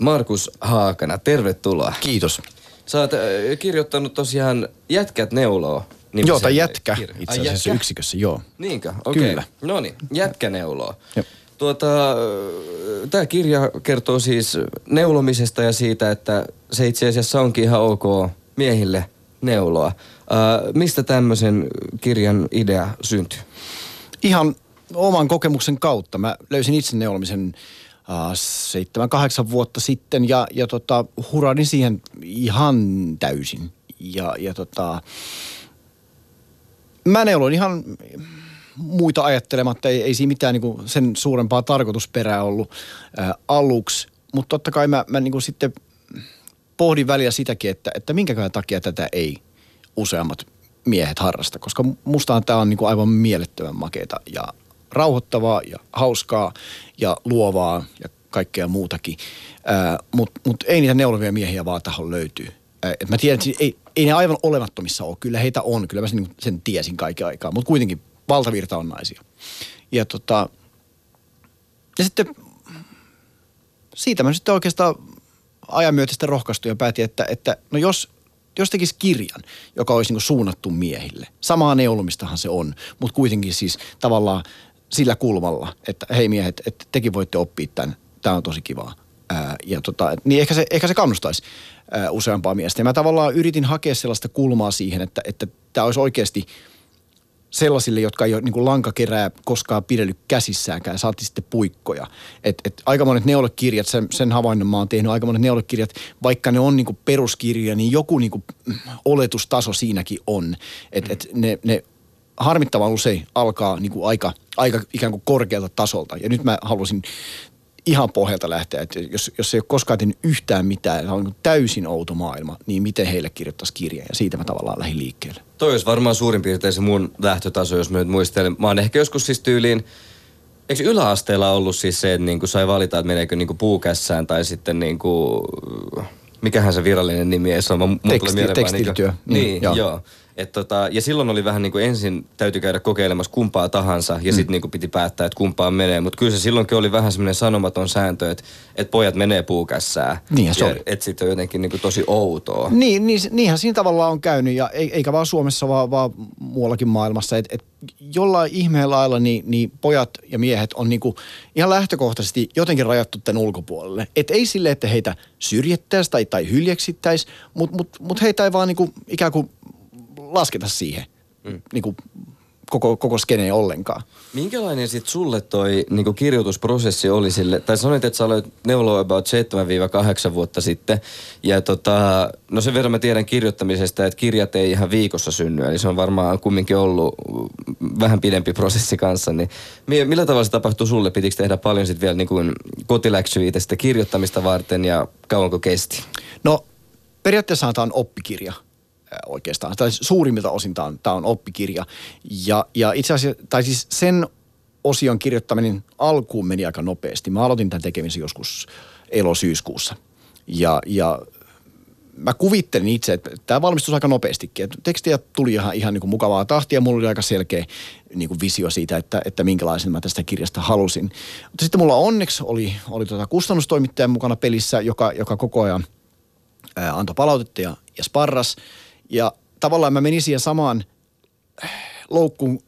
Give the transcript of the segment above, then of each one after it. Markus Haakana, tervetuloa. Kiitos. Sä oot kirjoittanut tosiaan Jätkät neuloo. Joo, tai Jätkä itse asiassa yksikössä, joo. Niinkö? Okei. Okay. No niin, Jätkä neuloo. Tää kirja kertoo siis neulomisesta ja siitä, että se itse asiassa onkin ihan ok miehille neuloa. Mistä tämmöisen kirjan idea syntyi? Ihan oman kokemuksen kautta. Mä löysin itse neulomisen 7-8 vuotta sitten ja hurahdin siihen ihan täysin. Mä neuloin ihan muita ajattelematta, ei siinä mitään niinku sen suurempaa tarkoitusperää ollut aluksi. Mutta totta kai mä niinku sitten pohdin välillä sitäkin, että minkäköhän takia tätä ei useammat miehet harrasta. Koska mustahan tää on niinku aivan mielettömän makeeta ja rauhoittavaa ja hauskaa ja luovaa ja kaikkea muutakin. Mut ei niitä neulovia miehiä vaan tahon löytyy. Et mä tiedän, että ei ne aivan olemattomissa ole. Kyllä heitä on. Kyllä mä sen tiesin kaiken aikaa. Mutta kuitenkin valtavirta on naisia. Ja sitten siitä mä sitten oikeastaan ajan myötä sitten rohkaistuin ja päätin, että no jos tekisi kirjan, joka olisi niinku suunnattu miehille. Samaa neulomistahan se on, mutta kuitenkin siis tavallaan sillä kulmalla, että hei miehet, että tekin voitte oppia tämän. Tämä on tosi kivaa. Niin ehkä se kannustaisi useampaa miestä. Ja mä tavallaan yritin hakea sellaista kulmaa siihen, että tämä olisi oikeasti sellaisille, jotka ei ole niin kuin lankakerää koskaan pidellyt käsissäänkään. Saatiin sitten puikkoja. Aika monet neulokirjat, sen havainnon mä oon tehnyt, aika monet neulokirjat, vaikka ne on niin kuin peruskirja, niin joku niin kuin oletustaso siinäkin on. Ne harmittavan usein alkaa niin kuin aika ikään kuin korkealta tasolta. Ja nyt mä halusin ihan pohjalta lähteä, että jos ei ole koskaan tehnyt yhtään mitään, se on täysin outo maailma, niin miten heille kirjoittaisi kirjaa, ja siitä mä tavallaan lähdin liikkeelle. Toi olisi varmaan suurin piirtein se mun lähtötaso, jos mä nyt muistelen. Mä oon ehkä joskus siis tyyliin, eikö yläasteella ollut siis se, että niinku sai valita, että meneekö niinku puukässään tai sitten niinku, mikähän se virallinen nimi ei ole. Tekstilityö. Niin, joo. Ja silloin oli vähän niin kuin ensin täytyy käydä kokeilemassa kumpaa tahansa ja sitten niin kuin piti päättää, että kumpaan menee. Mutta kyllä se silloinkin oli vähän semmoinen sanomaton sääntö, että pojat menee puukässään. Niinhän se oli. Että sitten on jotenkin niin kuin tosi outoa. Niinhän siinä tavallaan on käynyt ja eikä vaan Suomessa, vaan muuallakin maailmassa. Että jollain ihmeen lailla niin pojat ja miehet on niin kuin ihan lähtökohtaisesti jotenkin rajattu tämän ulkopuolelle. Että ei silleen, että heitä syrjittäisiin tai hyljeksittäisiin, mutta heitä ei vaan niin kuin ikään kuin lasketa siihen niin kuin koko skeneen ollenkaan. Minkälainen sitten sulle toi niin kuin kirjoitusprosessi oli sille? Tai sanoit, että sä aloit neuloa about 7-8 vuotta sitten. Ja no sen verran mä tiedän kirjoittamisesta, että kirjat ei ihan viikossa synny. Eli se on varmaan kumminkin ollut vähän pidempi prosessi kanssa. Niin millä tavalla se tapahtui sulle? Pitikö tehdä paljon sitten vielä niin kuin kotiläksyä itse sitä kirjoittamista varten ja kauanko kesti? No periaatteessa tämä on oppikirja. Oikeastaan. Tai suurimmilta osin tämä on oppikirja. Ja itse asiassa, tai siis sen osion kirjoittaminen alkuun meni aika nopeasti. Mä aloitin tämän tekemisen joskus elosyyskuussa. Ja mä kuvittelin itse, että tämä valmistus aika nopeastikin. Tekstiä tuli ihan niin kuin mukavaa tahtia. Mulla oli aika selkeä niin kuin visio siitä, että minkälaisen mä tästä kirjasta halusin. Mutta sitten mulla onneksi oli kustannustoimittaja mukana pelissä, joka koko ajan antoi palautetta ja sparras. Ja tavallaan mä menin siihen samaan loukkuun,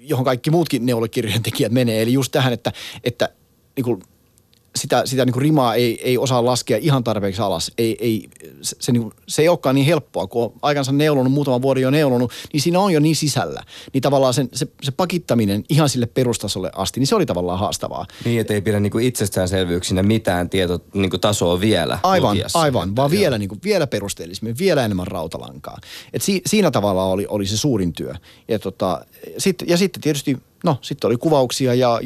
johon kaikki muutkin neulokirjojen tekijät menee. Eli just tähän, että niinku sitä niinku rimaa ei osaa laskea ihan tarpeeksi alas. Se ei olekaan niin helppoa, kun on aikansa neulonut, muutaman vuoden jo neulonut, niin siinä on jo niin sisällä. Niin tavallaan se pakittaminen ihan sille perustasolle asti, niin se oli tavallaan haastavaa. Niin, ettei pidä niinku itsestäänselvyyksinä mitään tietotasoa vielä. Aivan, vaan vielä perusteellisemmin, vielä enemmän rautalankaa. Et siinä tavallaan oli se suurin työ. Ja sitten tietysti sitten oli kuvauksia ja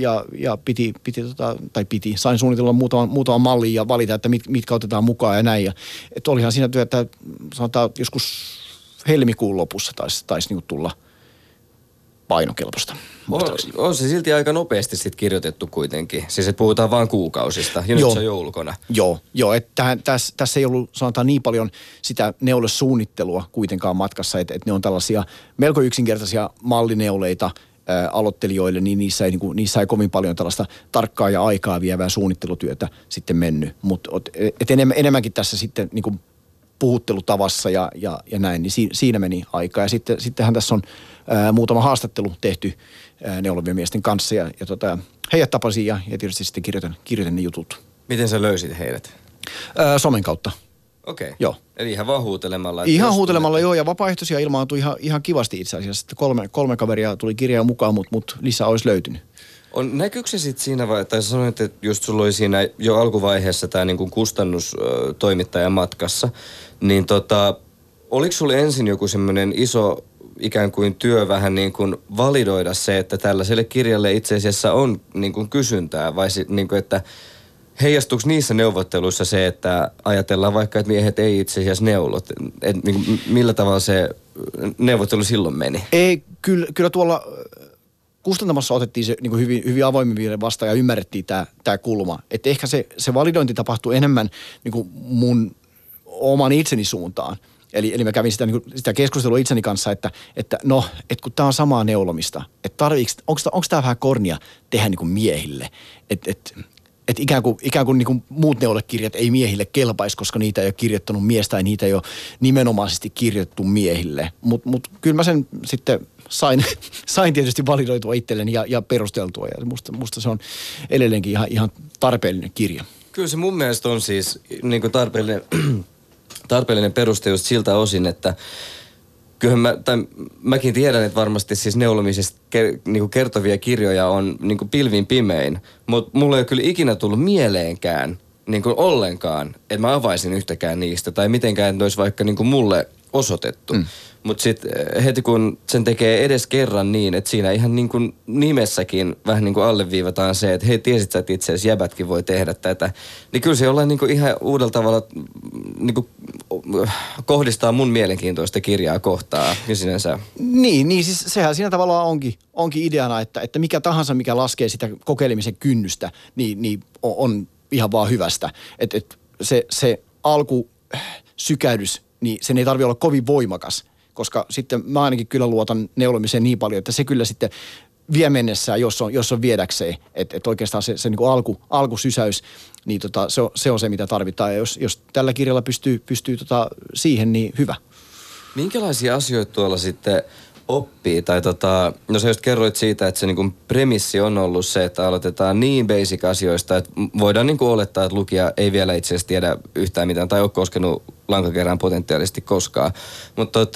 sain suunnitella muutaman mallin ja valita, että mitkä otetaan mukaan ja näin. Että olihan siinä työtä, sanotaan joskus helmikuun lopussa taisi niinku tulla painokelpoista. On se silti aika nopeasti sitten kirjoitettu kuitenkin. Siis että puhutaan vaan kuukausista ja nyt se on joulukona. Joo, että tässä ei ollut sanotaan niin paljon sitä neulesuunnittelua kuitenkaan matkassa, että ne on tällaisia melko yksinkertaisia mallineuleita, aloittelijoille, niin niissä ei kovin paljon tällaista tarkkaa ja aikaa vievää suunnittelutyötä sitten mennyt. Mutta enemmänkin tässä sitten niin kuin puhuttelutavassa ja näin, niin siinä meni aikaa. Ja sittenhän tässä on muutama haastattelu tehty neulovien miesten kanssa ja heidät tapasin ja tietysti sitten kirjoitan ne jutut. Miten sä löysit heidät? Somen kautta. Okei. Joo. Eli ihan vaan huutelemalla. Ihan huutelemalla, joo, ja vapaaehtoisia ilmaantui ihan kivasti itse asiassa. Kolme kaveria tuli kirjaan mukaan, mutta lisää olisi löytynyt. Näkyykö se sitten siinä vaiheessa, tai sanoit, että just sulla oli siinä jo alkuvaiheessa tämä niin kuin kustannustoimittaja matkassa, niin oliko sulla ensin joku semmoinen iso ikään kuin työ vähän niin kuin validoida se, että tällaiselle kirjalle itse asiassa on niin kuin kysyntää, vai niin kuin, että heijastuuko niissä neuvotteluissa se, että ajatellaan vaikka, että miehet ei itse asiassa neulot? Millä tavalla se neuvottelu silloin meni? Ei, kyllä tuolla kustantamassa otettiin se niin kuin hyvin avoimin vastaan ja ymmärrettiin tämä kulma. Että ehkä se validointi tapahtui enemmän niin kuin mun oman itseni suuntaan. Eli mä kävin sitä, niin kuin, sitä keskustelua itseni kanssa, että kun tämä on samaa neulomista, että onko tämä vähän kornia tehdä niin kuin miehille, että ikään kuin niin kuin muut neulekirjat ei miehille kelpaisi, koska niitä ei ole kirjoittanut mies tai niitä ei ole nimenomaisesti kirjoittu miehille. Mutta kyllä mä sen sitten sain tietysti validoitua itselleni ja perusteltua. Ja musta se on edelleenkin ihan tarpeellinen kirja. Kyllä se mun mielestä on siis niin kuin tarpeellinen peruste just siltä osin, että kyllähän mäkin tiedän, että varmasti siis neulomisesta niinku kertovia kirjoja on niinku pilvin pimein, mutta mulla ei kyllä ikinä tullut mieleenkään niinku ollenkaan, että mä avaisin yhtäkään niistä tai mitenkään, ne olisi vaikka niinku mulle osoitettu. Mm. Mutta sitten heti kun sen tekee edes kerran niin, että siinä ihan niinku nimessäkin vähän niinku alleviivataan se, että hei, tiesit sä, että itse asiassa jäbätkin voi tehdä tätä, niin kyllä se jollain niinku ihan uudella tavalla niinku kohdistaa mun mielenkiintoista kirjaa kohtaan ja sinänsä. Niin siis sehän siinä tavallaan onkin ideana, että mikä tahansa, mikä laskee sitä kokeilemisen kynnystä, niin on ihan vaan hyvästä. Että se alkusykähdys, niin sen ei tarvitse olla kovin voimakas, koska sitten mä ainakin kyllä luotan neulomiseen niin paljon, että se kyllä sitten vie mennessään, jos on viedäkseen. Että oikeastaan se niin kuin alkusysäys, niin se on se, mitä tarvitaan. Ja jos tällä kirjalla pystyy siihen, niin hyvä. Minkälaisia asioita tuolla sitten oppii? Tai no sä just kerroit siitä, että se niin kuin premissi on ollut se, että aloitetaan niin basic asioista, että voidaan niin kuin olettaa, että lukija ei vielä itse asiassa tiedä yhtään mitään tai ole koskenut lankakerään potentiaalisesti koskaan. Mutta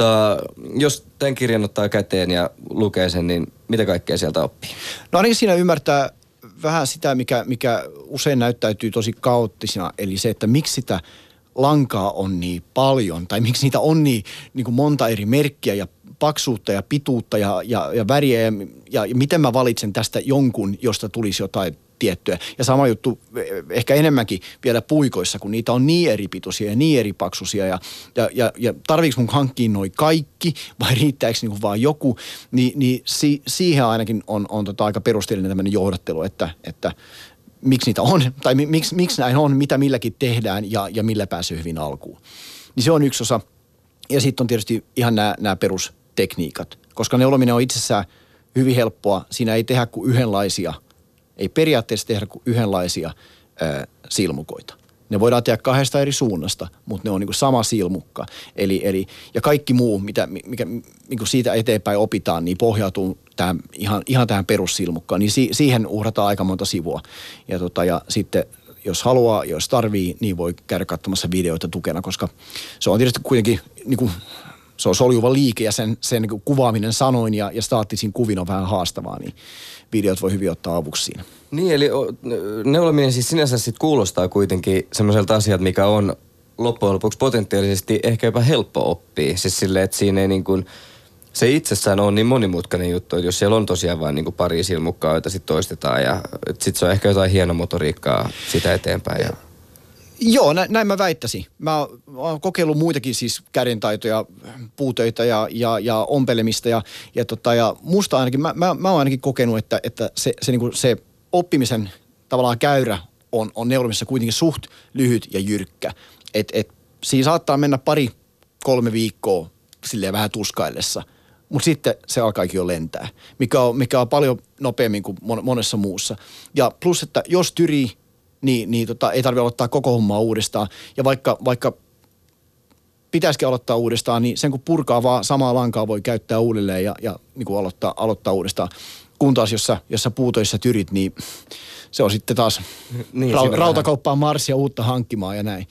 jos tämän kirjan ottaa käteen ja lukee sen, niin mitä kaikkea sieltä oppii? No ainakin siinä ymmärtää vähän sitä, mikä usein näyttäytyy tosi kaoottisena, eli se, että miksi sitä lankaa on niin paljon, tai miksi niitä on niin kuin monta eri merkkiä ja paksuutta ja pituutta ja väriä, ja miten mä valitsen tästä jonkun, josta tulisi jotain tiettyä. Ja sama juttu ehkä enemmänkin vielä puikoissa, kun niitä on niin eri pituisia ja niin eri paksuisia, ja tarviiko mun hankkia noi kaikki, vai riittääkö niinku vaan joku, niin siihen ainakin on aika perusteellinen tämmöinen johdattelu, että miksi niitä on, tai miksi näin on, mitä milläkin tehdään, ja millä pääsee hyvin alkuun. Niin se on yksi osa. Ja sitten on tietysti ihan nämä perustekniikat, koska neulominen on itsessään hyvin helppoa. Siinä ei tehdä kuin yhdenlaisia, ei periaatteessa tehdä kuin yhdenlaisia silmukoita. Ne voidaan tehdä kahdesta eri suunnasta, mutta ne on niin kuin sama silmukka. Eli, ja kaikki muu, mikä niin kuin siitä eteenpäin opitaan, niin pohjautuu ihan tähän perussilmukkaan. Niin siihen uhrataan aika monta sivua. Ja sitten jos haluaa, jos tarvii, niin voi käydä katsomassa videoita tukena, koska se on tietysti kuitenkin niin kuin, se on soljuva liike ja sen niin kuvaaminen sanoin ja staattisin kuvin on vähän haastavaa, niin videot voi hyvin ottaa avuksi siinä. Niin, eli neulaminen siis sinänsä sit kuulostaa kuitenkin semmoiselta asialta, mikä on loppujen lopuksi potentiaalisesti ehkä jopa helppo oppia. Siis silleen, että siinä ei niin kuin, se itsessään on niin monimutkainen juttu, että jos siellä on tosiaan vain niinku pari silmukkaa, joita sitten toistetaan ja sitten se on ehkä jotain hienomotoriikkaa sitä eteenpäin. Ja joo, näin mä väittäisin. Mä oon kokeillut muitakin siis kädentaitoja, puutöitä ja ompelemista ja musta ainakin, mä oon ainakin kokenut, että se oppimisen tavallaan käyrä on neulomissa kuitenkin suht lyhyt ja jyrkkä. Siinä saattaa mennä 3 viikkoa silleen vähän tuskaillessa. Mutta sitten se alkaakin jo lentää, mikä on paljon nopeammin kuin monessa muussa. Ja plus, että jos tyrii, niin ei tarvitse aloittaa koko hommaa uudestaan. Ja vaikka pitäisikin aloittaa uudestaan, niin sen kun purkaa vaan samaa lankaa voi käyttää uudelleen ja niin kuin aloittaa uudestaan. Kun taas, jos sä puutoissa tyrit, niin se on sitten taas niin, rautakauppaan marssia uutta hankkimaan ja näin.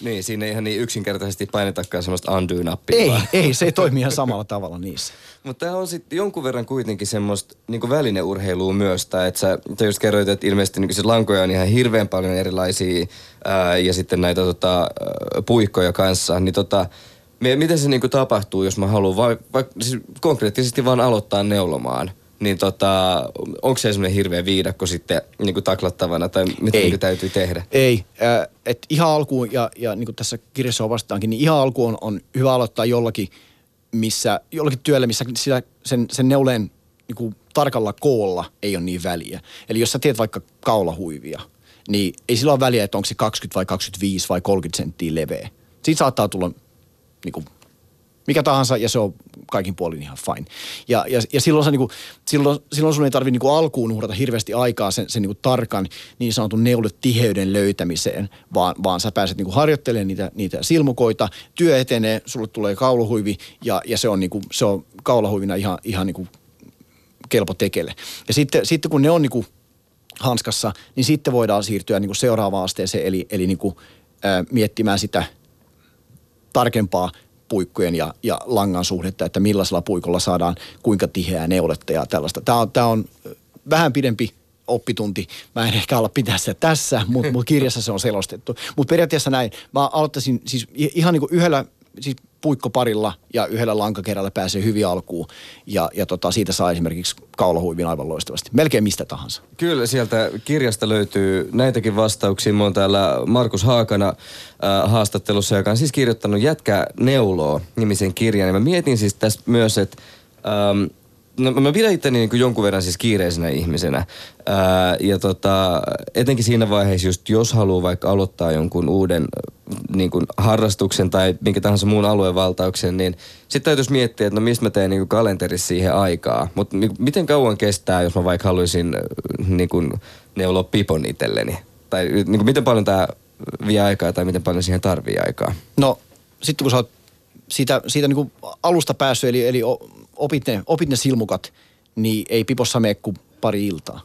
Niin, siinä ei ihan niin yksinkertaisesti painetakaan semmoista undo-nappia. Ei, se ei toimi ihan samalla tavalla niissä. Mutta tämä on sitten jonkun verran kuitenkin semmoista niin välineurheilua myös. Että sä just kerroit, että ilmeisesti niin siis lankoja on ihan hirveän paljon erilaisia ja sitten näitä puikkoja kanssa. Niin miten se niin tapahtuu, jos mä haluan siis konkreettisesti vaan aloittaa neulomaan? Niin onko se semmoinen hirveä viidakko sitten niinku taklattavana tai mitä niinku täytyy tehdä? Ei, että ihan alkuun ja niin kuin tässä kirjassa on vastaankin, niin ihan alkuun on hyvä aloittaa jollakin työllä, missä sen neuleen niinku tarkalla koolla ei ole niin väliä. Eli jos sä teet vaikka kaulahuivia, niin ei sillä ole väliä, että onko se 20 vai 25 vai 30 senttiä leveä. Siitä saattaa tulla niinku mikä tahansa, ja se on kaikin puolin ihan fine. Ja silloin sun ei tarvitse niinku alkuun uhrata hirveästi aikaa sen niinku tarkan niin sanotun neuletiheyden löytämiseen, vaan sä pääset niinku harjoittelemaan niitä silmukoita. Työ etenee, sulle tulee kaulahuivi, ja se on kaulahuivina ihan niinku kelpo tekele. Ja sitten kun ne on niinku hanskassa, niin sitten voidaan siirtyä niinku seuraavaan asteeseen, eli niinku, miettimään sitä tarkempaa puikkojen ja langan suhdetta, että millaisella puikolla saadaan kuinka tiheää neuletta ja tällaista. Tämä on vähän pidempi oppitunti. Mä en ehkä ala pitää sitä tässä, mutta kirjassa se on selostettu. Mutta periaatteessa näin. Mä aloittaisin siis ihan niin kuin yhdellä siis puikkoparilla ja yhdellä lankakerällä pääsee hyvin alkuun. Ja siitä saa esimerkiksi kaulahuivin aivan loistavasti. Melkein mistä tahansa. Kyllä, sieltä kirjasta löytyy näitäkin vastauksia. Mä oon täällä Markus Haakana haastattelussa, joka on siis kirjoittanut Jätkä neuloo -nimisen kirjan. Ja mä mietin siis tässä myös, että mä pidän itteni niin kuin jonkun verran siis kiireisenä ihmisenä. Etenkin siinä vaiheessa, just jos haluaa vaikka aloittaa jonkun uuden niin kuin harrastuksen tai minkä tahansa muun aluevaltauksen, niin sitten täytyisi miettiä, että no mistä mä teen niin kuin kalenterissa siihen aikaa. Mutta miten kauan kestää, jos mä vaikka haluaisin niin kuin neuloa pipon itselleni? Tai niin kuin, miten paljon tämä vie aikaa tai miten paljon siihen tarvii aikaa? No sitten kun sä oot siitä niin kuin alusta päässyt, eli opit ne silmukat, niin ei pipossa mene kuin pari iltaa.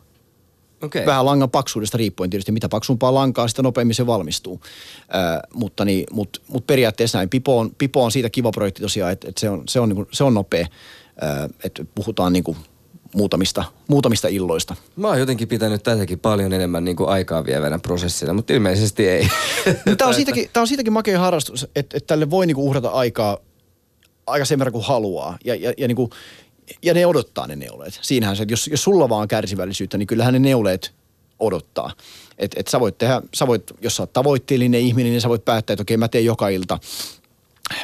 Okay. Vähän langan paksuudesta riippuen tietysti. Mitä paksumpaa lankaa, sitä nopeammin se valmistuu. Mutta periaatteessa näin. Pipo on siitä kiva projekti tosiaan, että se on nopea. Että puhutaan niinku muutamista illoista. Mä oon jotenkin pitänyt tätäkin paljon enemmän niin kuin aikaa vievänä prosessina, mutta ilmeisesti ei. Tää on siitäkin makea harrastus, että tälle voi niinku uhrata aikaa sen verran kuin haluaa. Ja ne odottaa ne neuleet. Siinähän se, että jos sulla vaan on kärsivällisyyttä, niin kyllähän ne neuleet odottaa. Että sä voit, jos sä oot tavoitteellinen ihminen, niin sä voit päättää, että okei, mä teen joka ilta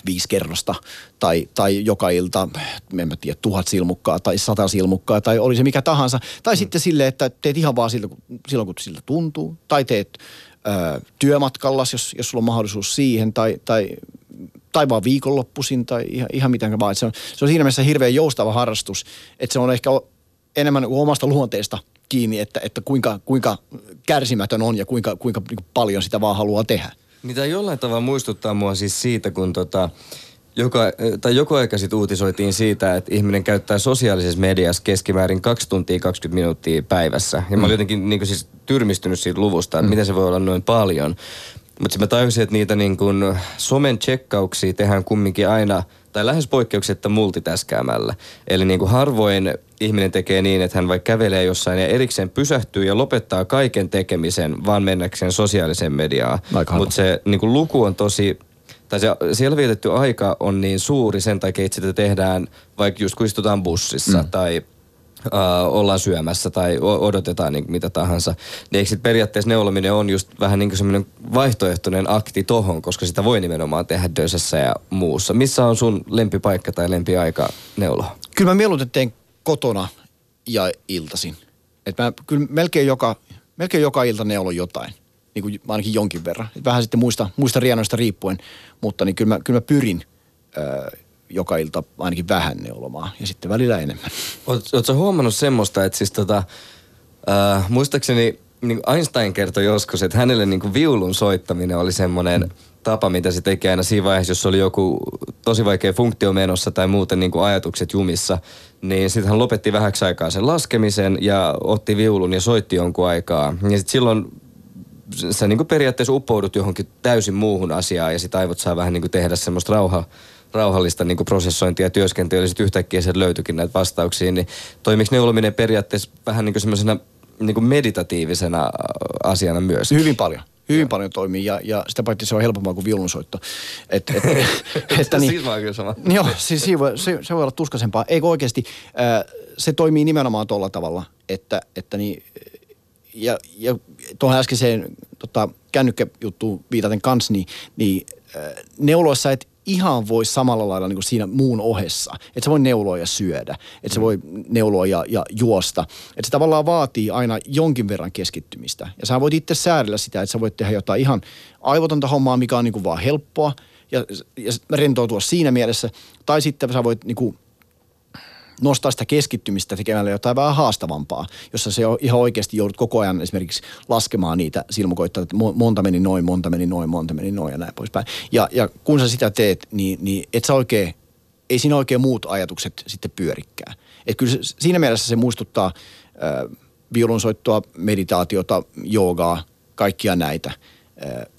5 kerrosta tai joka ilta, en mä tiedä, 1000 silmukkaa tai 100 silmukkaa tai oli se mikä tahansa. Tai sitten silleen, että teet ihan vaan silloin, kun siltä tuntuu. Tai teet työmatkalla, jos sulla on mahdollisuus siihen tai vaan viikonloppuisin tai ihan mitään vaan. Se on siinä mielessä hirveän joustava harrastus, että se on ehkä enemmän omasta luonteesta kiinni, että kuinka kärsimätön on ja kuinka paljon sitä vaan haluaa tehdä. Mitä jollain tavalla muistuttaa mua siis siitä, kun joku aika sitten uutisoitiin siitä, että ihminen käyttää sosiaalisessa mediassa keskimäärin 2 tuntia 20 minuuttia päivässä. Ja mä olin jotenkin niin kuin siis tyrmistynyt siitä luvusta, että miten se voi olla noin paljon. Mutta mä tajusin, että niitä niin kun somen tsekkauksia tehdään kumminkin aina, tai lähes poikkeuksetta multitaskäämällä. Eli niin kun harvoin ihminen tekee niin, että hän vaikka kävelee jossain ja erikseen pysähtyy ja lopettaa kaiken tekemisen, vaan mennäkseen sosiaaliseen mediaan. Mutta se niin kun luku on tosi, tai se siellä vietetty aika on niin suuri sen takia, että sitä tehdään vaikka just kun istutaan bussissa tai ollaan syömässä tai odotetaan niin mitä tahansa. Niin eikö sitten periaatteessa neulominen on just vähän niin kuin semmoinen vaihtoehtoinen akti tohon, koska sitä voi nimenomaan tehdä dösessä ja muussa. Missä on sun lempipaikka tai lempiaika neuloa? Kyllä mä mieluiten teen kotona ja iltaisin. Että mä kyllä melkein joka ilta neulon jotain, niin kuin ainakin jonkin verran. Et vähän sitten muista rienoista riippuen, mutta niin kyllä mä pyrin joka ilta ainakin vähän neulomaan ja sitten välillä enemmän. Ootko huomannut semmoista, että siis muistaakseni niin Einstein kertoi joskus, että hänelle niin kuin viulun soittaminen oli semmoinen tapa, mitä se teki aina siinä vaiheessa, jos oli joku tosi vaikea funktio menossa tai muuten niin kuin ajatukset jumissa, niin sitten hän lopetti vähäksi aikaa sen laskemisen ja otti viulun ja soitti jonkun aikaa. Ja sitten silloin sä niin kuin periaatteessa uppoudut johonkin täysin muuhun asiaan ja sitten aivot saa vähän niin kuin tehdä semmoista rauhallista niin kuin prosessointia ja työskentelyä ja sitten yhtäkkiä sieltä löytyikin näitä vastauksia. Niin toimiks neulominen periaatteessa vähän niin kuin semmoisena niin kuin meditatiivisena asiana myös? Hyvin paljon toimii ja sitä paitsi se on helpompaa kuin viulunsoitto. Siis mä oon kyllä sama. Joo, siis se voi olla tuskaisempaa. Eikö oikeasti? Se toimii nimenomaan tuolla tavalla, että niin... Ja tuohon äskeiseen kännykkäjuttuun viitaten kanssa, niin neuloissa et ihan voi samalla lailla niin kuin siinä muun ohessa. Että se voi neuloa ja syödä, että se voi neuloa ja juosta. Että se tavallaan vaatii aina jonkin verran keskittymistä. Ja sä voit itse säädellä sitä, että sä voit tehdä jotain ihan aivotonta hommaa, mikä on niin kuin vaan helppoa ja rentoutua siinä mielessä. Tai sitten sä voit... Niin kuin nostaa sitä keskittymistä tekemällä jotain vähän haastavampaa, jossa se ihan oikeasti joudut koko ajan esimerkiksi laskemaan niitä silmukoittaa, että monta meni noin ja näin poispäin. Ja kun sä sitä teet, niin et sä oikein, ei siinä oikein muut ajatukset sitten pyörikään. Että kyllä siinä mielessä se muistuttaa viulunsoittoa, meditaatiota, joogaa, kaikkia näitä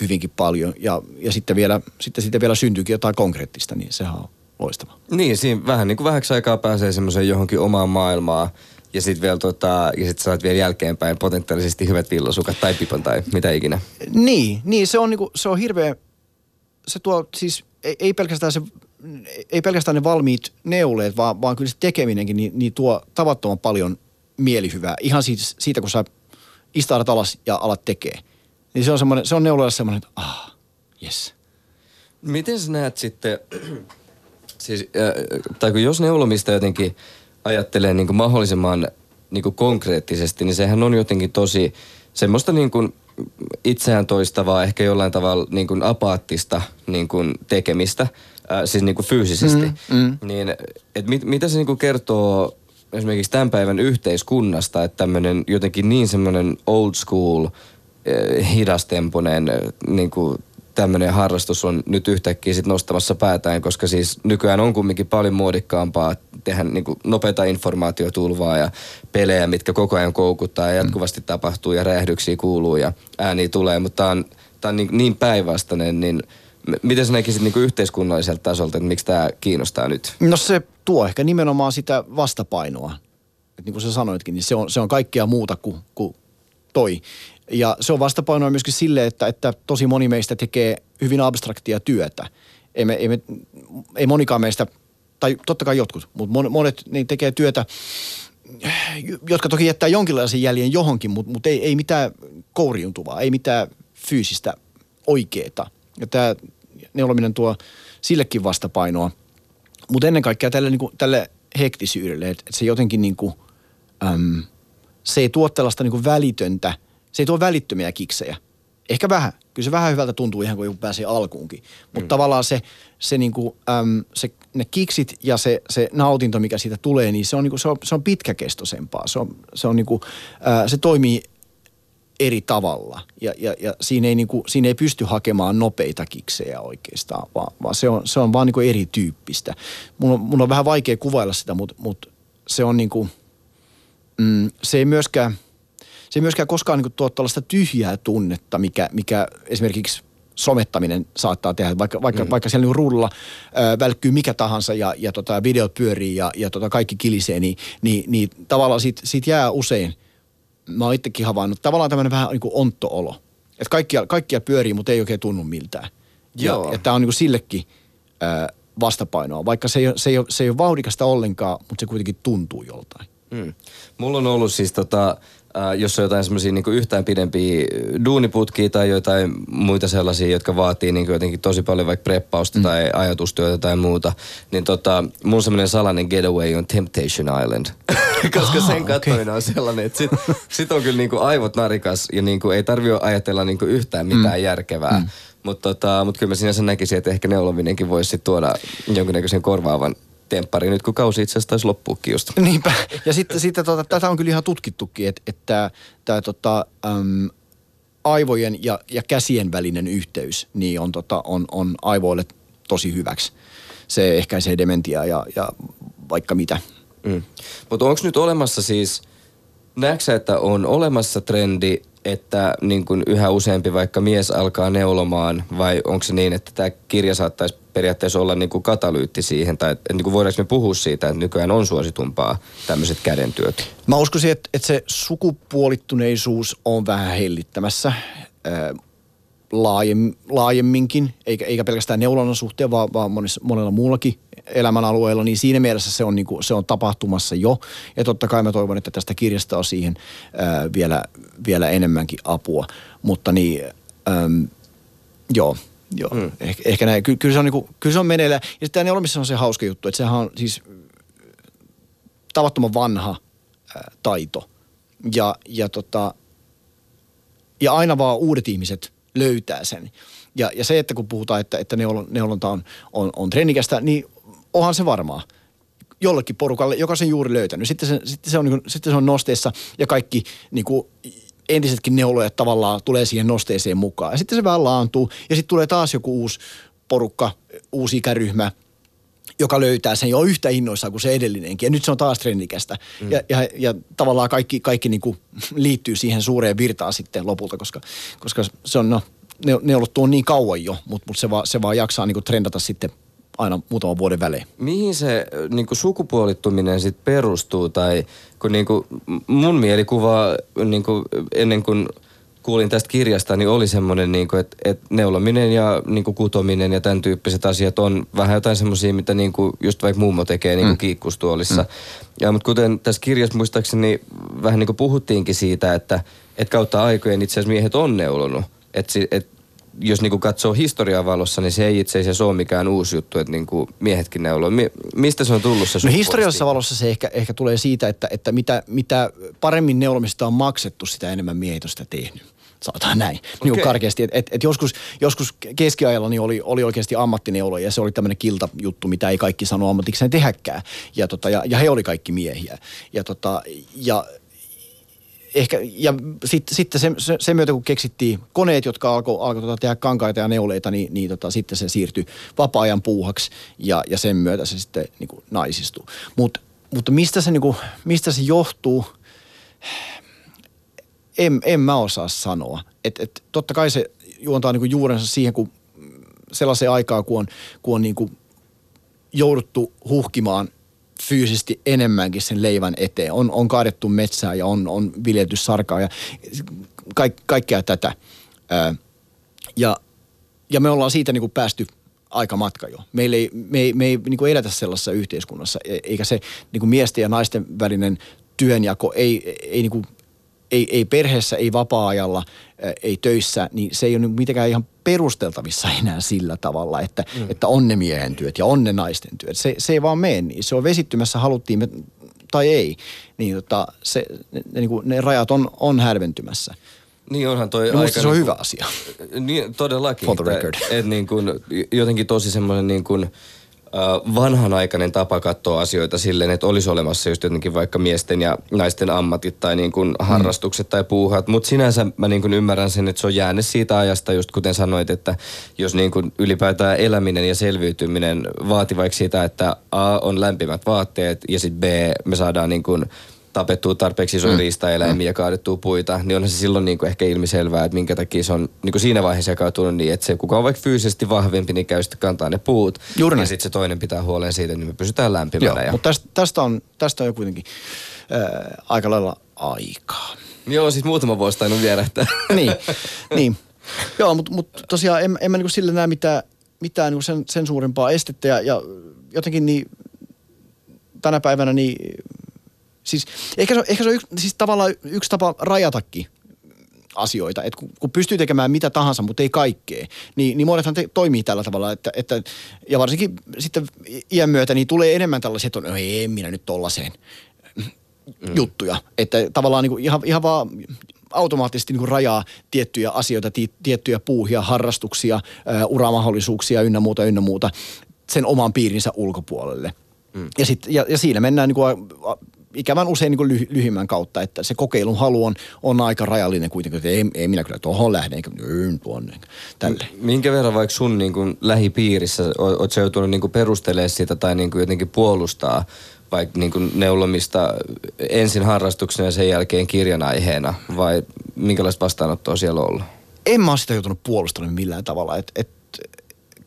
hyvinkin paljon. Ja sitten vielä syntyykin jotain konkreettista, niin sehän on loistava. Niin, siinä vähän niin kuin vähäksi aikaa pääsee semmoiseen johonkin omaan maailmaan ja sitten vielä ja sit saat vielä jälkeenpäin potentiaalisesti hyvät villasukat tai pipan tai mitä ikinä. Niin se on niinku, se on hirveä, se tuo siis ei pelkästään ne valmiit neuleet, vaan kyllä se tekeminenkin niin tuo tavattoman paljon mielihyvää. Ihan siitä kun sä istahdat alas ja alat tekee. Niin se on neuloilla semmoinen, että yes. Miten sä näet sitten... Siis, tai kun jos neulomista jotenkin ajattelee niin kuin mahdollisimman niin kuin konkreettisesti, niin sehän on jotenkin tosi semmoista niin kuin itseään toistavaa, ehkä jollain tavalla niin kuin apaattista niin kuin tekemistä, siis niin kuin fyysisesti. Niin, et mitä se niin kuin kertoo esimerkiksi tämän päivän yhteiskunnasta, että tämmöinen jotenkin niin semmoinen old school, hidastempoinen niin kuin tämmöinen harrastus on nyt yhtäkkiä sit nostamassa päätään, koska siis nykyään on kumminkin paljon muodikkaampaa tehdä niin kuin nopeata informaatiotulvaa ja pelejä, mitkä koko ajan koukuttaa ja jatkuvasti tapahtuu ja räjähdyksiä kuuluu ja ääniä tulee, mutta tämä on niin päinvastainen, niin miten sä näkisit niin kuin yhteiskunnalliselta tasolta, että miksi tämä kiinnostaa nyt? No se tuo ehkä nimenomaan sitä vastapainoa. Et niin kuin sä sanoitkin, niin se on kaikkea muuta kuin toi. Ja se on vastapainoa myöskin sille, että tosi moni meistä tekee hyvin abstraktia työtä. Ei monikaan meistä, tai totta kai jotkut, mutta monet ne tekee työtä, jotka toki jättää jonkinlaisen jäljen johonkin, mutta ei mitään kouriuntuvaa, ei mitään fyysistä oikeeta. Ja tämä neulominen tuo sillekin vastapainoa. Mutta ennen kaikkea tälle hektisyydelle, että se jotenkin niinku, se ei tuo tällaista niinku välitöntä. Se ei tuo välittömiä kiksejä. Ehkä vähän. Kyllä se vähän hyvältä tuntuu ihan kun joku pääsee alkuunkin. Mutta tavallaan se ne kiksit ja se nautinto, mikä siitä tulee, niin se on pitkäkestoisempaa. Se toimii eri tavalla. Ja siinä ei pysty hakemaan nopeita kiksejä oikeastaan, vaan se on vaan niinku erityyppistä. Mun on vähän vaikea kuvailla sitä, mutta se on niinku, se ei myöskään koskaan niin kuin tuo tällaista tyhjää tunnetta, mikä esimerkiksi somettaminen saattaa tehdä. Vaikka siellä niin ruudulla välkkyy mikä tahansa ja videot pyörii ja kaikki kilisee, niin tavallaan siitä jää usein, mä oon itsekin havainnut, tavallaan tämmöinen vähän niin kuin ontto-olo. Että kaikkia pyörii, mutta ei oikein tunnu miltään. Joo. Ja tämä on niin kuin sillekin vastapainoa, vaikka se ei ole vauhdikasta ollenkaan, mutta se kuitenkin tuntuu joltain. Mulla on ollut siis jos on jotain semmoisia niin kuin yhtään pidempiä duuniputkia tai jotain muita sellaisia, jotka vaatii niin kuin jotenkin tosi paljon vaikka preppausta tai ajatustyötä tai muuta, niin mun semmoinen salainen getaway on Temptation Island. Koska sen katsominen on sellainen, että sit on kyllä niin kuin aivot narikas ja niin kuin ei tarvitse ajatella niin kuin yhtään mitään järkevää. Mutta kyllä mä sinänsä näkisin, että ehkä neulominenkin voisi tuoda jonkinnäköisen korvaavan temppari nyt, kun kausi itse asiassa taisi loppuukin just. Niinpä. Ja sitten tätä on kyllä ihan tutkittukin, että tämä aivojen ja käsien välinen yhteys niin on aivoille tosi hyväksi. Se ehkäisee dementiaa ja vaikka mitä. Mm. Mutta onko nyt olemassa siis, näetkö sä, että on olemassa trendi, että niin kun yhä useampi vaikka mies alkaa neulomaan, vai onko se niin, että tämä kirja saattaisi periaatteessa olla niin kuin katalyytti siihen, tai niin kuin voidaanko me puhua siitä, että nykyään on suositumpaa tämmöiset kädentyöt? Mä uskoisin, että se sukupuolittuneisuus on vähän hellittämässä laajemminkin, eikä pelkästään neulonan suhteen, vaan monella muullakin elämänalueella, niin siinä mielessä se on tapahtumassa jo. Ja totta kai mä toivon, että tästä kirjasta on siihen vielä enemmänkin apua. Mutta niin, joo. Mm. Ehkä näin. Kyllä se on meneillään. Ja sitten neulomisessa on se hauska juttu, että sehän on siis tavattoman vanha taito. Ja aina vaan uudet ihmiset löytää sen. Ja se, että kun puhutaan, että neulonta on trendikästä, niin onhan se varmaa jollekin porukalle, joka sen juuri löytänyt. Sitten se on nosteessa ja kaikki niin kuin entisetkin neulojat tavallaan tulee siihen nosteeseen mukaan. Ja sitten se vähän laantuu ja sitten tulee taas joku uusi porukka, uusi ikäryhmä, joka löytää sen jo yhtä innoissaan kuin se edellinenkin. Ja nyt se on taas trendikästä. Mm. Ja tavallaan kaikki niin kuin liittyy siihen suureen virtaan sitten lopulta, koska se on neulottu on niin kauan jo, mutta se vaan jaksaa niin kuin trendata sitten aina muutaman vuoden välein. Mihin se niin kuin sukupuolittuminen sitten perustuu? Tai kun niin kuin mun mielikuva niin kuin ennen kuin kuulin tästä kirjasta, niin oli semmoinen, niin kuin, että neulominen ja niin kuin kutominen ja tämän tyyppiset asiat on vähän jotain semmoisia, mitä niin kuin just vaikka mummo tekee niin kuin kiikkustuolissa. Ja, mutta kuten tässä kirjassa muistaakseni vähän niin kuin puhuttiinkin siitä, että kautta aikojen itse asiassa miehet on neulonut. Että jos niinku katsoo historiaa valossa, niin se ei itse asiassa ole mikään uusi juttu, että niinku miehetkin neuloo. Mistä se on tullut se sukupuolittuminen? No historiassa valossa se ehkä tulee siitä, että mitä paremmin neulomista on maksettu, sitä enemmän miehet on sitä tehnyt. Sanotaan näin, niin karkeasti. Et joskus keskiajalla niin oli oikeasti ammattineuloja ja se oli tämmöinen kiltajuttu, mitä ei kaikki sano ammatikseen tehäkään. Ja he oli kaikki miehiä. Ja sitten sen myötä, kun keksittiin koneet, jotka alkoi tehdä kankaita ja neuleita, niin sitten se siirtyi vapaa-ajan puuhaksi ja sen myötä se sitten niin kuin naisistui. Mutta mistä se johtuu, en mä osaa sanoa. Et totta kai se juontaa niin kuin juurensa siihen, kun sellaiseen aikaan, kun on niin kuin jouduttu huhkimaan fyysisesti enemmänkin sen leivän eteen. On kaadettu metsää ja on viljelty sarkaa ja kaikkea tätä. Ja me ollaan siitä niin kuin päästy aika matka jo. Me ei niin kuin elätä sellaisessa yhteiskunnassa, eikä se niin kuin miesten ja naisten välinen työnjako, ei perheessä, ei vapaa-ajalla, ei töissä, niin se ei ole mitenkään ihan perusteltavissa enää sillä tavalla, että on ne miehen työt ja on ne naisten työt. Se ei vaan mene niin. Se on vesittymässä, haluttiin me, tai ei. Niin, ne rajat on härventymässä. Niin onhan toi aika... Minusta se on hyvä asia. Niin, todellakin. For the record. Että niin kun, jotenkin tosi semmoinen niin kun vanhanaikainen tapa katsoa asioita silleen, että olisi olemassa just jotenkin vaikka miesten ja naisten ammatit tai niin kuin harrastukset tai puuhat. Mutta sinänsä mä niin kuin ymmärrän sen, että se on jäänne siitä ajasta, just kuten sanoit, että jos niin kuin ylipäätään eläminen ja selviytyminen vaati vaikka sitä, että A on lämpimät vaatteet ja sitten B me saadaan niin kuin tapettua tarpeeksi isoja riistaeläimiä ja kaadettua puita, niin onhan se silloin niin kuin ehkä ilmiselvää, että minkä takia se on niin kuin siinä vaiheessa jakautunut niin, että se kuka on vaikka fyysisesti vahvempi, niin käy sitten kantaa ne puut. Juuri ja sitten se toinen pitää huolen siitä, niin me pysytään lämpimänä. Joo, mutta tästä on jo kuitenkin aika lailla aikaa. Joo, siis muutama vuosi tainnut vierähtää. niin. Joo, mutta tosiaan en mä niin kuin sillä näe mitään niin kuin sen suurempaa estettä ja jotenkin niin tänä päivänä niin... Siis ehkä se on siis tavallaan yksi tapa rajatakin asioita, että kun pystyy tekemään mitä tahansa, mutta ei kaikkea, niin monethan toimii tällä tavalla, että ja varsinkin sitten iän myötä niin tulee enemmän tällaisia, että no ei minä nyt tollaiseen juttuja, että tavallaan niin kuin ihan vaan automaattisesti niin kuin rajaa tiettyjä asioita, tiettyjä puuhia, harrastuksia, uramahdollisuuksia ynnä muuta sen oman piirinsä ulkopuolelle. Mm. Ja siinä mennään niin kuin ikävän usein niin kuin lyhimmän kautta, että se kokeilun halu on aika rajallinen kuitenkin, että ei minä kyllä tuohon lähde, eikä tuonne, tälle. Minkä verran vaikka sun niin kuin lähipiirissä oot sä joutunut niin kuin perustelemaan sitä tai niin kuin jotenkin puolustaa vaikka niin kuin neulomista ensin harrastuksena ja sen jälkeen kirjan aiheena, vai minkälaista vastaanottoa siellä on ollut? En mä ole sitä joutunut puolustamaan millään tavalla,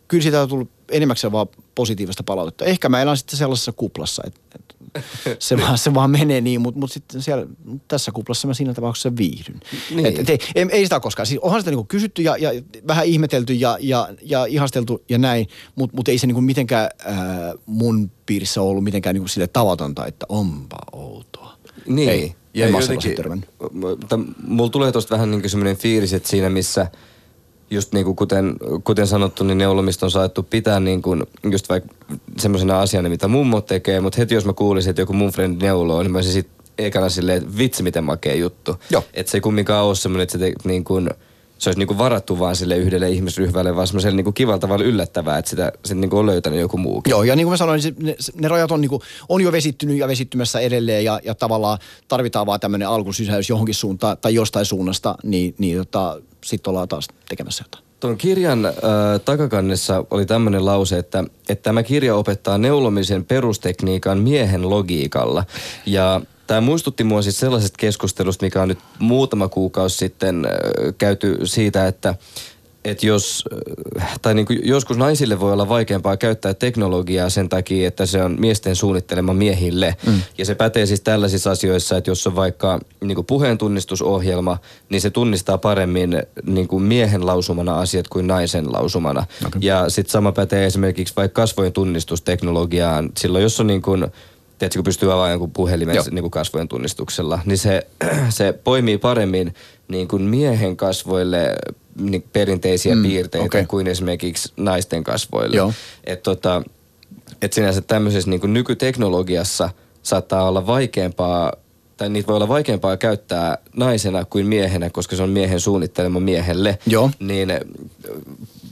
kyllä siitä on tullut enimmäkseen vaan positiivista palautetta. Ehkä mä elän sitten sellaisessa kuplassa, että se vaan menee niin, mutta sitten siellä, tässä kuplassa mä siinä tapauksessa viihdyn. Niin. Ei sitä koskaan. Siis onhan sitä niinku kysytty ja vähän ihmetelty ja ihasteltu ja näin, mutta ei se niinku mitenkään mun piirissä ollut mitenkään niinku sille tavatonta, että onpa outoa. Niin. Ei, ja jotenkin, mulla tulee tosta vähän niinku semmoinen fiilis, että siinä missä just niin kuin kuten sanottu, niin neulomista on saattu pitää niin kuin just vaikka semmoisena asiana, mitä mummo tekee, mutta heti jos mä kuulisin, että joku mun friendi neuloo, niin mä olisin sit ekana silleen, että vitsi miten makea juttu. Että se ei kumminkaan ole semmoinen, että niin kuin, se olisi niin kuin varattu vaan sille yhdelle ihmisryhmälle, vaan semmoiselle niin kuin kivalla tavalla yllättävää, että sitä niin kuin on löytänyt joku muukin. Joo, ja niin kuin mä sanoin, niin ne rajat on, niin kuin, on jo vesittynyt ja vesittymässä edelleen, ja tavallaan tarvitaan vaan tämmöinen alkusysäys johonkin suuntaan tai jostain suunnasta, niin sitten ollaan taas tekemässä jotain. Tuon kirjan takakannessa oli tämmöinen lause, että tämä kirja opettaa neulomisen perustekniikan miehen logiikalla. Ja tämä muistutti mua siis sellaisesta keskustelusta, mikä on nyt muutama kuukausi sitten käyty siitä, että jos, tai niin kuin joskus naisille voi olla vaikeampaa käyttää teknologiaa sen takia, että se on miesten suunnittelema miehille. Mm. Ja se pätee siis tällaisissa asioissa, että jos on vaikka niin kuin puheen tunnistusohjelma, niin se tunnistaa paremmin niin kuin miehen lausumana asiat kuin naisen lausumana. Okay. Ja sitten sama pätee esimerkiksi vaikka kasvojen tunnistusteknologiaan. Silloin jos on niin kuin, tiedätkö, kun pystyy avaamaan jonkun puhelimen niin kuin kasvojen tunnistuksella, niin se poimii paremmin niin kuin miehen kasvoille perinteisiä piirteitä kuin esimerkiksi naisten kasvoille. Että sinänsä tämmöisessä niin kuin nykyteknologiassa saattaa olla vaikeampaa, tai niitä voi olla vaikeampaa käyttää naisena kuin miehenä, koska se on miehen suunnittelema miehelle. Joo. Niin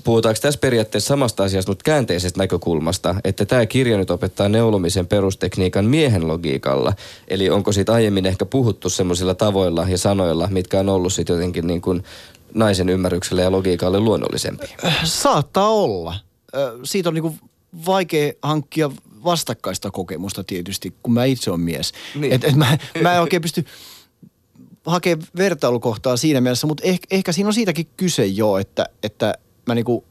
puhutaanko tässä periaatteessa samasta asiasta, mutta käänteisestä näkökulmasta, että tämä kirja nyt opettaa neulomisen perustekniikan miehen logiikalla. Eli onko siitä aiemmin ehkä puhuttu semmoisilla tavoilla ja sanoilla, mitkä on ollut sitten jotenkin niin kuin naisen ymmärrykselle ja logiikalle luonnollisempi? Saattaa olla. Siitä on niin kuin vaikea hankkia vastakkaista kokemusta tietysti, kun mä itse olen mies. Niin. Mä en oikein pysty hakemaan vertailukohtaa siinä mielessä, mutta ehkä siinä on siitäkin kyse jo, että mä niinku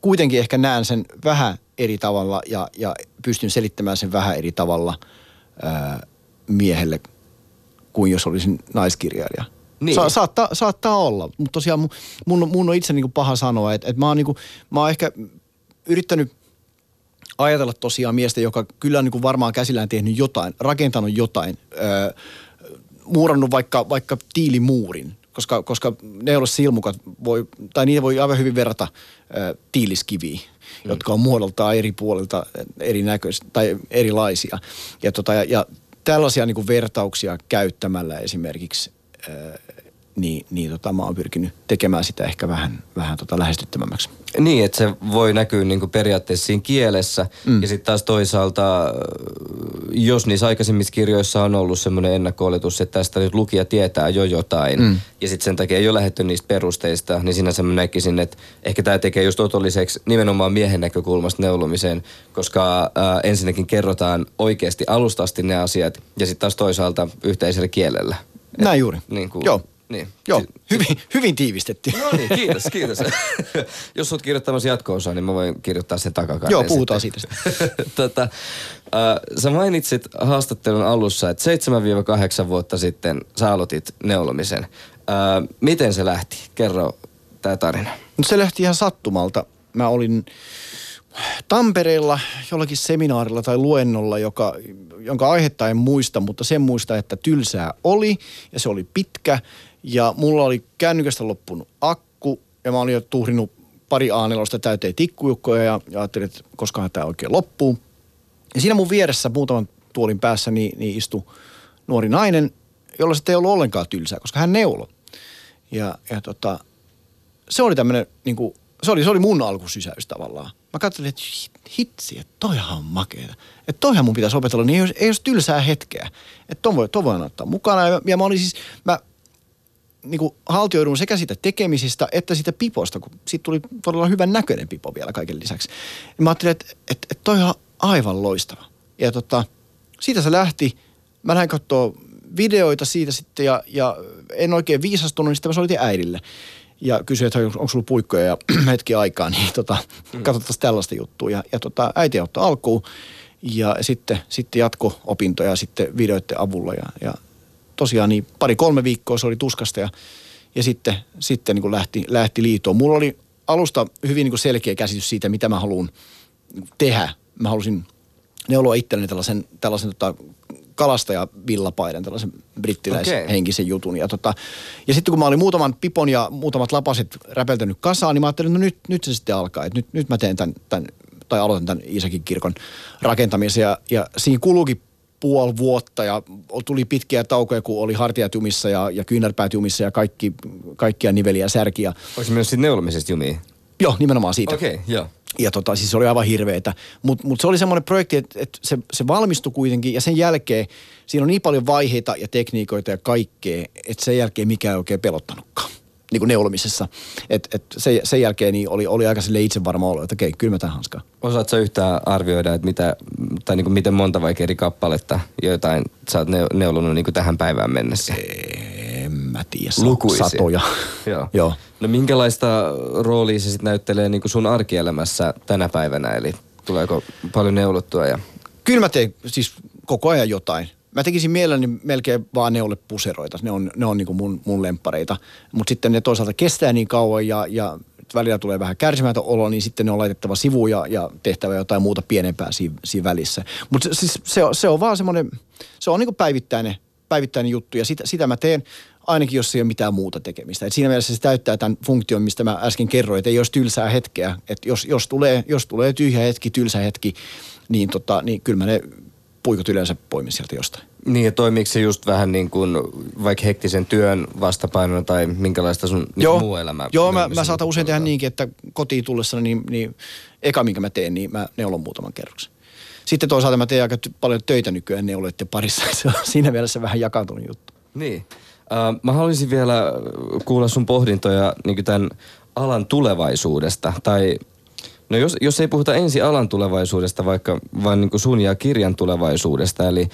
kuitenkin ehkä näen sen vähän eri tavalla ja pystyn selittämään sen vähän eri tavalla miehelle kuin jos olisin naiskirjailija. Niin. Saattaa olla, mutta tosiaan mun on itse niinku paha sanoa, että mä oon ehkä yrittänyt ajatella tosiaan miestä, joka kyllä on niinku varmaan käsillään tehnyt jotain, rakentanut jotain, muurannut vaikka tiilimuurin. Koska neulosilmukat voi, tai niitä voi aivan hyvin verrata tiiliskiviin, jotka on muodoltaan eri puolilta erinäköisiä tai erilaisia. Ja tällaisia niin kuin vertauksia käyttämällä esimerkiksi, mä oon pyrkinyt tekemään sitä ehkä vähän lähestyttävämmäksi. Niin, että se voi näkyä niin kuin periaatteessa siinä kielessä. Ja sitten taas toisaalta, jos niissä aikaisemmissa kirjoissa on ollut semmoinen ennakko-oletus, että tästä nyt lukija tietää jo jotain, ja sitten sen takia ei ole lähdetty niistä perusteista, niin sinänsä mä näkisin, että ehkä tämä tekee just otolliseksi nimenomaan miehen näkökulmasta neulomiseen, koska ensinnäkin kerrotaan oikeasti alusta asti ne asiat, ja sitten taas toisaalta yhteisellä kielellä. Näin juuri. Niin kuin, joo. Niin. Joo, hyvin tiivistettiin. No niin, kiitos. Jos olet kirjoittamassa jatko-osaa, niin mä voin kirjoittaa sen takakanneen. Joo, puhutaan siitä. Sä mainitsit haastattelun alussa, että 7-8 vuotta sitten sä aloitit neulomisen. Miten se lähti? Kerro tää tarina. No, se lähti ihan sattumalta. Mä olin Tampereella jollakin seminaarilla tai luennolla, jonka aihetta en muista, mutta sen muista, että tylsää oli ja se oli pitkä. Ja mulla oli kännykästä loppunut akku ja mä olin jo tuhrinut pari A4:sta täyteen tikkujukkoja ja ajattelin, että koskahan tämä oikein loppuu. Ja siinä mun vieressä muutaman tuolin päässä niin istui nuori nainen, jolla sitten ei ollut ollenkaan tylsää, koska hän neuloi. Ja se oli tämmöinen, niin kuin, se oli mun alkusysäys tavallaan. Mä katselin, että hitsi, että toihan on makeeta. Että toihan mun pitäisi opetella, niin ei olisi tylsää hetkeä. Että ton voin ottaa mukana. Ja mä olin siis, mä niin kuin haltioidun sekä siitä tekemisistä että siitä piposta, kun siitä tuli todella hyvän näköinen pipo vielä kaiken lisäksi. Ja mä ajattelin, että toihan on aivan loistava. Ja siitä se lähti. Mä lähdin katsoa videoita siitä sitten ja en oikein viisastunut, niin sitten mä soitin äidille. Ja kysyin, että onko sulla puikkoja ja hetki aikaa, niin katsotaan tällaista juttua. Ja äiti auttoi alkuun ja sitten jatko-opintoja sitten videoiden avulla. Ja tosiaan niin 2-3 viikkoa se oli tuskasta ja sitten niin kuin lähti liitoon. Mulla oli alusta hyvin niin kuin selkeä käsitys siitä, mitä mä haluan tehdä. Mä halusin neuloa itselleni tällaisen kalastajavillapaidan, tällaisen brittiläishenkisen jutun. Ja sitten kun mä olin muutaman pipon ja muutamat lapaset räpeltänyt kasaan, niin mä ajattelin, että no nyt se sitten alkaa. Et nyt mä teen aloitan tämän Iisakin kirkon rakentamisen. Ja siinä kuluukin puoli vuotta ja tuli pitkiä taukoja, kun oli hartiat jumissa ja kyynärpäät jumissa ja kaikkia niveliä, särkiä. Oliko se myös siitä neulomisesta jumia? Joo, nimenomaan siitä. Okei, joo. Ja siis se oli aivan hirveetä. Mut se oli semmoinen projekti, että se valmistui kuitenkin ja sen jälkeen siinä on niin paljon vaiheita ja tekniikoita ja kaikkea, että sen jälkeen mikään ei oikein pelottanutkaan, niin kuin neulomisessa. Sen jälkeen niin oli aika silleen itsevarma olo, että okei, kyllä mä tämän hanskaan. Osaatko sä yhtään arvioida, että niin kuin miten monta vaikka eri kappaletta jotain sä oot neulunut niin kuin tähän päivään mennessä? En mä tiedä. Lukuisia. Satoja. Joo. No minkälaista roolia se sitten näyttelee niin kuin sun arkielämässä tänä päivänä? Eli tuleeko paljon neulottua? Kyllä mä teen siis koko ajan jotain. Mä tekisin mielelläni melkein vaan neulepuseroita. Ne on niin kuin mun lemppareita. Mutta sitten ne toisaalta kestää niin kauan ja välillä tulee vähän kärsimätön olo, niin sitten ne on laitettava sivuun ja tehtävä jotain muuta pienempää siinä välissä. Mutta siis se on vaan semmoinen, se on niin kuin päivittäinen juttu ja sitä mä teen ainakin, jos ei ole mitään muuta tekemistä. Et siinä mielessä se täyttää tämän funktion, mistä mä äsken kerroin, että ei olisi tylsää hetkeä. Että jos tulee tyhjä hetki, tylsä hetki, niin kyllä mä ne puikot yleensä poimin sieltä jostain. Niin ja toimiiko se just vähän niin kuin vaikka hektisen työn vastapainona tai minkälaista sun muu elämä? Joo, mä saatan usein tehdä niinkin, että kotiin tullessa niin eka minkä mä teen, niin mä neulon muutaman kerroksen. Sitten toisaalta mä teen aika paljon töitä nykyään neuloitten parissa. Se on siinä mielessä vähän jakautunut juttu. Niin. Mä haluaisin vielä kuulla sun pohdintoja niin tämän alan tulevaisuudesta. Tai no jos ei puhuta ensin alan tulevaisuudesta, vaikka vaan niin sun ja kirjan tulevaisuudesta. Eli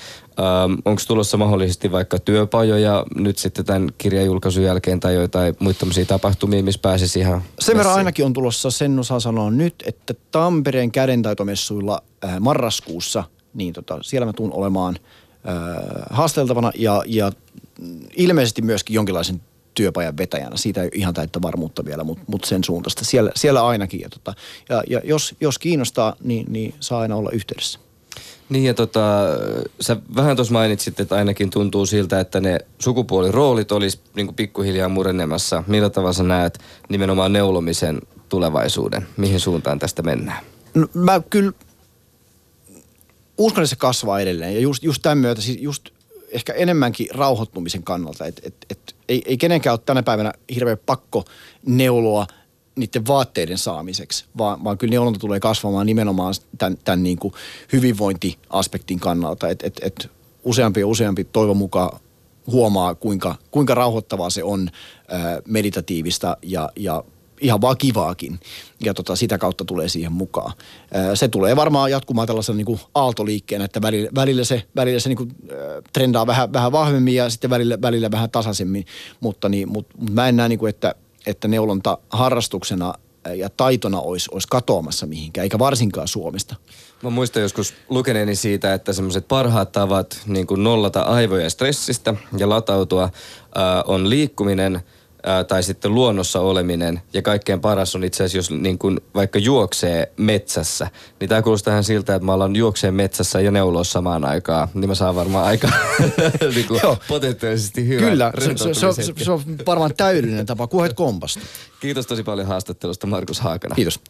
onko tulossa mahdollisesti vaikka työpajoja nyt sitten tämän kirjan julkaisun jälkeen tai jotain muita tämmöisiä tapahtumia, missä pääsisi ihan... Sen verran ainakin on tulossa, sen osaa sanoa nyt, että Tampereen kädentaitomessuilla marraskuussa, niin siellä mä tuun olemaan haasteltavana ja ilmeisesti myöskin jonkinlaisen työpajan vetäjänä. Siitä ei ihan täyttä varmuutta vielä, mutta sen suuntaista. Siellä ainakin. Ja jos kiinnostaa, niin saa aina olla yhteydessä. Niin ja sä vähän tuossa mainitsit, että ainakin tuntuu siltä, että ne sukupuoliroolit olisi niin pikkuhiljaa murenemassa. Millä tavalla sä näet nimenomaan neulomisen tulevaisuuden? Mihin suuntaan tästä mennään? No, mä kyllä uskon, että se kasvaa edelleen. Ja just tämän myötä, siis just ehkä enemmänkin rauhoittumisen kannalta, että ei kenenkään ole tänä päivänä hirveän pakko neuloa niiden vaatteiden saamiseksi, vaan kyllä neulonta tulee kasvamaan nimenomaan tämän niin kuin hyvinvointiaspektin kannalta, että useampi ja useampi toivon mukaan huomaa, kuinka rauhoittavaa se on meditatiivista ja ihan vaan kivaakin. Ja sitä kautta tulee siihen mukaan. Se tulee varmaan jatkumaan tällaisena niin kuin aaltoliikkeenä, että välillä se niin kuin trendaa vähän vahvemmin ja sitten välillä vähän tasaisemmin. Mutta mä en näe, niin kuin, että neulonta harrastuksena ja taitona olisi katoamassa mihinkään, eikä varsinkaan Suomesta. Mä muistan joskus lukeneeni siitä, että semmoiset parhaat tavat niin kuin nollata aivoja stressistä ja latautua on liikkuminen, tai sitten luonnossa oleminen, ja kaikkein paras on itse asiassa, jos niin kuin vaikka juoksee metsässä, niin tämä kuulostaa ihan siltä, että mä alan juokseen metsässä ja neuloa samaan aikaan, niin mä saan varmaan aika niin kuin potentiaalisesti hyvä. Kyllä, se on varmaan täydellinen tapa, kun kompasta. Kiitos tosi paljon haastattelusta, Markus Haakana. Kiitos.